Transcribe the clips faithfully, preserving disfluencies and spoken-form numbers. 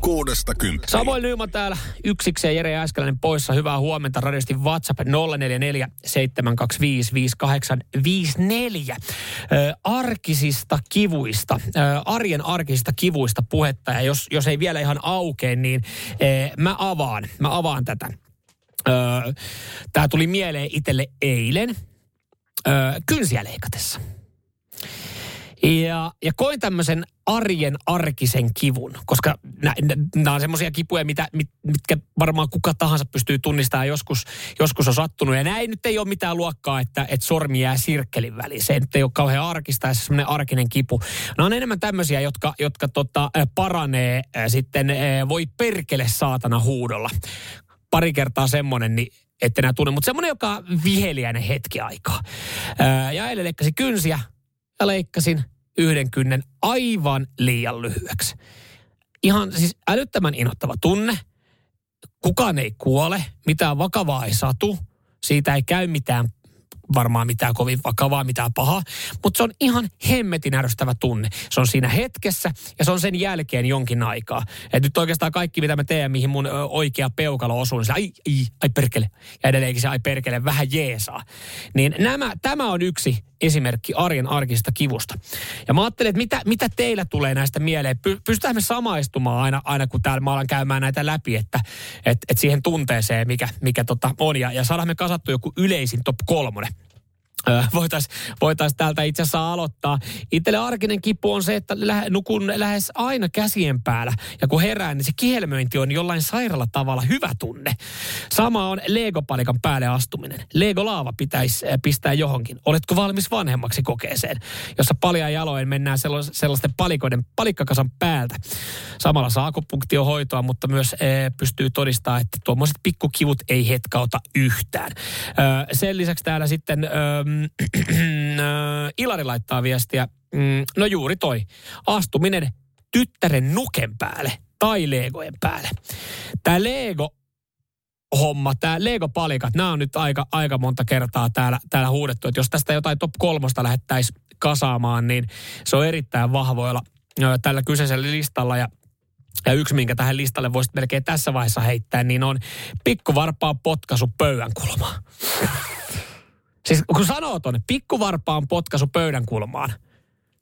Kuudesta kymppiä. Samoin Lyymä täällä yksikseen, Jere Jääskeläinen poissa. Hyvää huomenta. Radiosti WhatsApp nolla neljä neljä seitsemän kaksi viisi viisi kahdeksan viisi neljä. Ö, arkisista kivuista, ö, arjen arkisista kivuista puhetta. Ja jos, jos ei vielä ihan aukea, niin ö, mä avaan. Mä avaan tätä. Ö, tää tuli mieleen itselle eilen. Ö, kynsiä leikatessa. Ja, ja koin tämmöisen arjen arkisen kivun, koska nämä on semmoisia kipuja, mitä, mit, mitkä varmaan kuka tahansa pystyy tunnistamaan, joskus, joskus on sattunut. Ja näin nyt ei ole mitään luokkaa, että, että sormi jää sirkkelin väliin. Se nyt ei ole kauhean arkista, ja se semmoinen arkinen kipu. Nämä on enemmän tämmöisiä, jotka, jotka tota, paranee sitten, voi perkele saatana huudolla. Pari kertaa semmoinen, niin ette enää tunne. Mutta semmoinen, joka on viheliäinen hetki aikaa. Ja eilen leikkasi kynsiä. Ja leikkasin yhden kynnen aivan liian lyhyeksi. Ihan siis älyttömän inhottava tunne. Kukaan ei kuole, mitään vakavaa ei satu. Siitä ei käy mitään, varmaan mitään kovin vakavaa, mitään pahaa. Mutta se on ihan hemmetin ärsyttävä tunne. Se on siinä hetkessä ja se on sen jälkeen jonkin aikaa. Et nyt oikeastaan kaikki, mitä mä teen, mihin mun oikea peukalo osuu, niin se ai, ai, ai perkele. Ja edelleenkin se ai perkele, vähän jeesaa. Niin nämä, tämä on yksi esimerkki arjen arkisesta kivusta. Ja mä ajattelin, että mitä, mitä teillä tulee näistä mieleen? Py, pystytään me samaistumaan aina, aina kun täällä mä alan käymään näitä läpi, että et, et siihen tunteeseen, mikä, mikä tota on. Ja, ja saadaan me kasattu joku yleisin top kolmonen. Öö, voitais, voitais täältä itse asiassa aloittaa. Itselle arkinen kipu on se, että lähe, nukun lähes aina käsien päällä. Ja kun herään, niin se kihelmöinti on jollain sairaalla tavalla hyvä tunne. Sama on Lego-palikan päälle astuminen. Lego-laava pitäisi pistää johonkin. Oletko valmis vanhemmaksi kokeeseen, jossa paljain jaloin mennään sellaisten palikoiden palikkakasan päältä. Samalla saa akupunktiohoitoa, mutta myös ee, pystyy todistamaan, että tuommoiset pikkukivut ei hetkauta yhtään. Öö, sen lisäksi täällä sitten... Öö, Ilari laittaa viestiä, no juuri toi, astuminen tyttären nuken päälle tai legojen päälle. Tämä Lego-homma, tämä Lego-palikat, nämä on nyt aika, aika monta kertaa täällä, täällä huudettu, että jos tästä jotain top kolmosta lähettäisiin kasaamaan, niin se on erittäin vahvoilla tällä kyseisellä listalla. Ja Ja yksi, minkä tähän listalle voisi melkein tässä vaiheessa heittää, niin on pikkuvarpaan potkaisu pöydän kulmaan. Siis kun sanoo tuonne, pikkuvarpaan potkaisu pöydän kulmaan,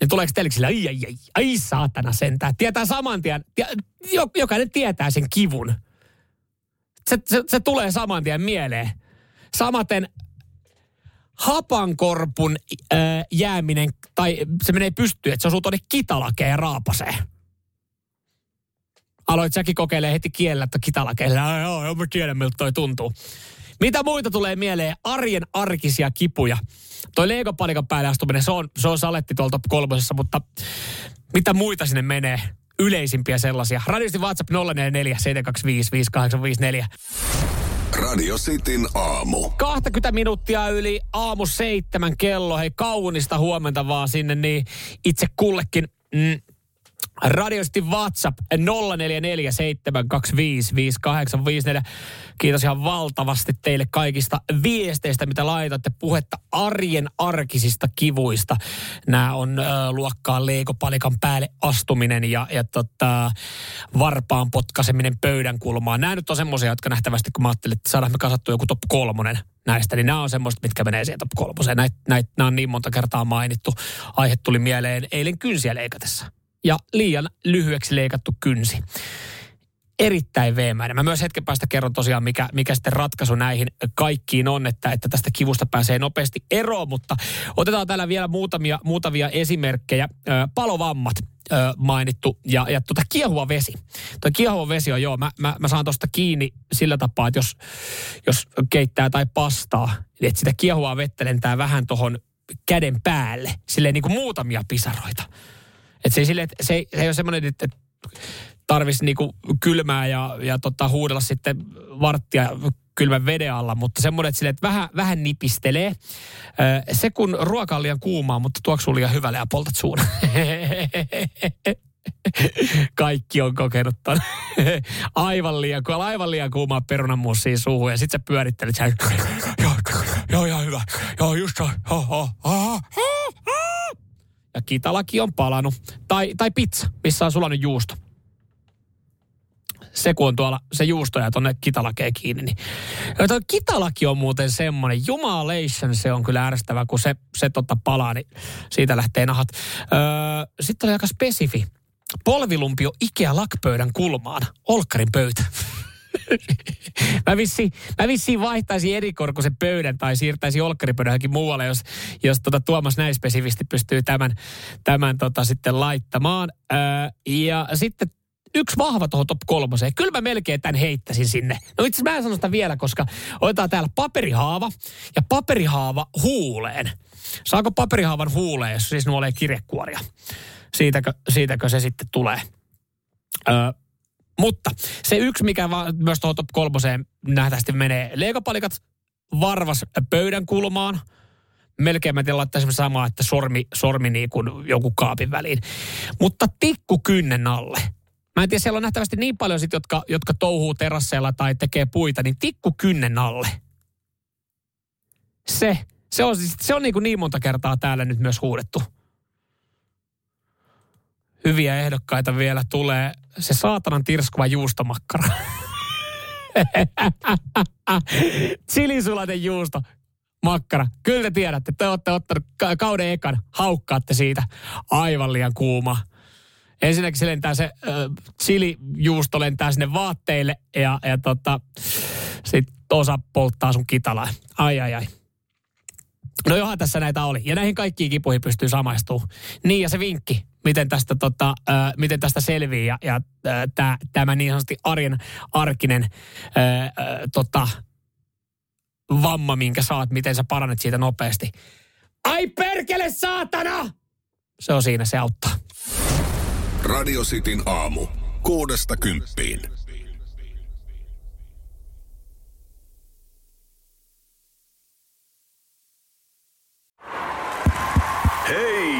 niin tuleeko teille sillä, ai, ai, ai, ai saatana sentään. Tietää saman tien, jokainen tietää sen kivun. Se, se, se tulee saman tien mieleen. Samaten hapankorpun äh, jääminen, tai se menee pystyyn, että se osuu tuonne kitalakeen ja raapaseen. Aloit säkin kokeilemaan heti kielellä, että kitalakeen. Ai, joo, joo, mä tiedän, miltä toi tuntuu. Mitä muita tulee mieleen? Arjen arkisia kipuja. Toi Lego-palikan päälle astuminen, se on, se on saletti tuolta kolmosessa, mutta mitä muita sinne menee? Yleisimpiä sellaisia. Radiosti WhatsApp nolla neljä neljä seitsemän kaksi viisi viisi kahdeksan viisi neljä. Radio Cityn aamu. kaksikymmentä minuuttia yli aamu seitsemän kello. Hei, kaunista huomenta vaan sinne, niin itse kullekin... Mm. Radiosti WhatsApp nolla neljä neljä seitsemän kaksi viisi viisi kahdeksan viisi neljä. Kiitos ihan valtavasti teille kaikista viesteistä, mitä laitatte puhetta arjen arkisista kivuista. Nämä on äh, luokkaa leikopalikan päälle astuminen ja, ja tota, varpaan potkaseminen pöydän kulmaan. Nämä nyt on semmoisia, jotka nähtävästi, kun mä ajattelin, että saadaan me kasattua joku top kolmonen näistä, niin nämä on semmoiset, mitkä menee siihen top kolmoseen. Näit, näit, nämä on niin monta kertaa mainittu. Aihe tuli mieleen eilen kynsiä leikatessa. Ja liian lyhyeksi leikattu kynsi. Erittäin veemäinen. Mä myös hetken päästä kerron tosiaan, mikä, mikä sitten ratkaisu näihin kaikkiin on, että, että tästä kivusta pääsee nopeasti eroon, mutta otetaan täällä vielä muutamia, muutamia esimerkkejä. Palovammat mainittu ja, ja tuota kiehuva vesi. Tuo kiehuva vesi on joo, mä, mä, mä saan tuosta kiinni sillä tapaa, että jos, jos keittää tai pastaa, niin että sitä kiehuvaa vettä lentää vähän tuohon käden päälle, silleen niin kuin muutamia pisaroita. Että se ei, sille, se ei, se ei ole semmoinen, että tarvitsisi niinku kylmää ja, ja tota huudella sitten varttia kylmän veden alla, mutta semmoinen, että, sille, että vähän, vähän nipistelee. Se kun ruoka on liian kuumaa, mutta tuoksuu liian hyvälle ja poltat suun. kaikki on kokenut tämän. Aivan liian, aivan liian kuumaa perunanmuusia suuhun ja sit sä pyörittelit. Sä... Joo, joo, joo, hyvä. Joo, just joo, joo, joo. Ja kitalaki on palanut. Tai, tai pizza, missä on sulanut juusto. Se kun on tuolla, se juusto jää tuonne kitalakeen kiinni. Niin. Ja tuo kitalaki on muuten semmoinen, jumalation se on kyllä ärsyttävä, kun se, se totta palaa, niin siitä lähtee nahat. Öö, sitten oli aika spesifi. Polvilumpio Ikea lakpöydän kulmaan, Olkkarin pöytä. Mä vissiin, mä vissiin vaihtaisin erikorkoisen pöydän tai siirtäisin olkkaripöydän johonkin muualle, jos, jos tota Tuomas näin spesifisti pystyy tämän, tämän tota sitten laittamaan. Öö, ja sitten yksi vahva tuohon top kolmoseen. Kyllä mä melkein tämän heittäisin sinne. No itse asiassa mä en sano sitä vielä, koska otetaan täällä paperihaava ja paperihaava huuleen. Saako paperihaavan huuleen, jos siis nuolee kirjekuoria? Siitäkö, siitäkö se sitten tulee? Öö, mutta se yksi, mikä va- myös tuohon top kolmoseen nähtävästi menee. Leikopalikat varvas pöydän kulmaan. Melkein mä tiedän laittaisimme samaa, että sormi, sormi niin kuin joku kaapin väliin. Mutta tikku kynnen alle. Mä en tiedä, siellä on nähtävästi niin paljon sit, jotka, jotka touhuu terasseilla tai tekee puita, niin tikku kynnen alle. Se, se on, se on niin, kuin niin monta kertaa täällä nyt myös huudettu. Hyviä ehdokkaita vielä tulee. Se saatanan tirskuva juustomakkara. Chilisulaten juusto. Makkara. Kyllä te tiedätte, te olette ottanut kauden ekan. Haukkaatte siitä. Aivan liian kuuma. Ensinnäkin se lentää se äh, chilijuusto lentää sinne vaatteille ja, ja tota, sit osa polttaa sun kitalaa. Ai ai ai. No johan tässä näitä oli. Ja näihin kaikkiin kipuihin pystyy samaistumaan. Niin ja se vinkki, miten tästä, tota, äh, miten tästä selvii ja, ja äh, tää, tämä niin sanotusti arjen arkinen äh, äh, tota, vamma, minkä saat, miten sä parannet siitä nopeasti. Ai perkele saatana! Se on siinä, se auttaa. Radio Cityn aamu. Kuudesta kymppiin. Hei!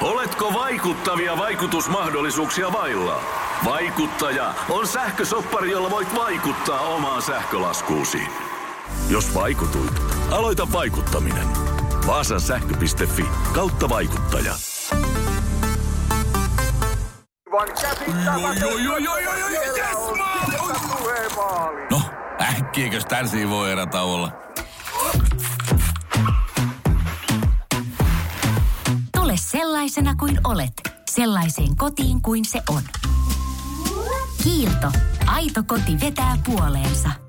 Oletko vaikuttavia vaikutusmahdollisuuksia vailla? Vaikuttaja on sähkösoppari, jolla voit vaikuttaa omaan sähkölaskuusi. Jos vaikutuit, aloita vaikuttaminen. Vaasan sähkö piste fi kautta vaikuttaja. No, äkkiäkös tän voi erata olla? Tule sellaisena kuin olet, sellaiseen kotiin kuin se on. Kiilto. Aito koti vetää puoleensa.